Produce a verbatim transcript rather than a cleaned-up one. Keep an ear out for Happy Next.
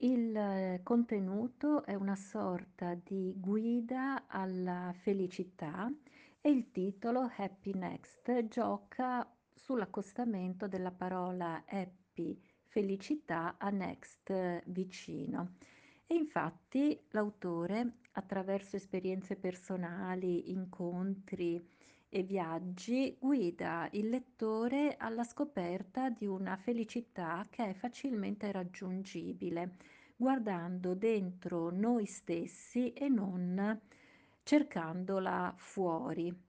Il eh, contenuto è una sorta di guida alla felicità e il titolo Happy Next gioca sull'accostamento della parola happy, felicità, a next, eh, vicino. E infatti l'autore, attraverso esperienze personali, incontri e viaggi, guida il lettore alla scoperta di una felicità che è facilmente raggiungibile, guardando dentro noi stessi e non cercandola fuori.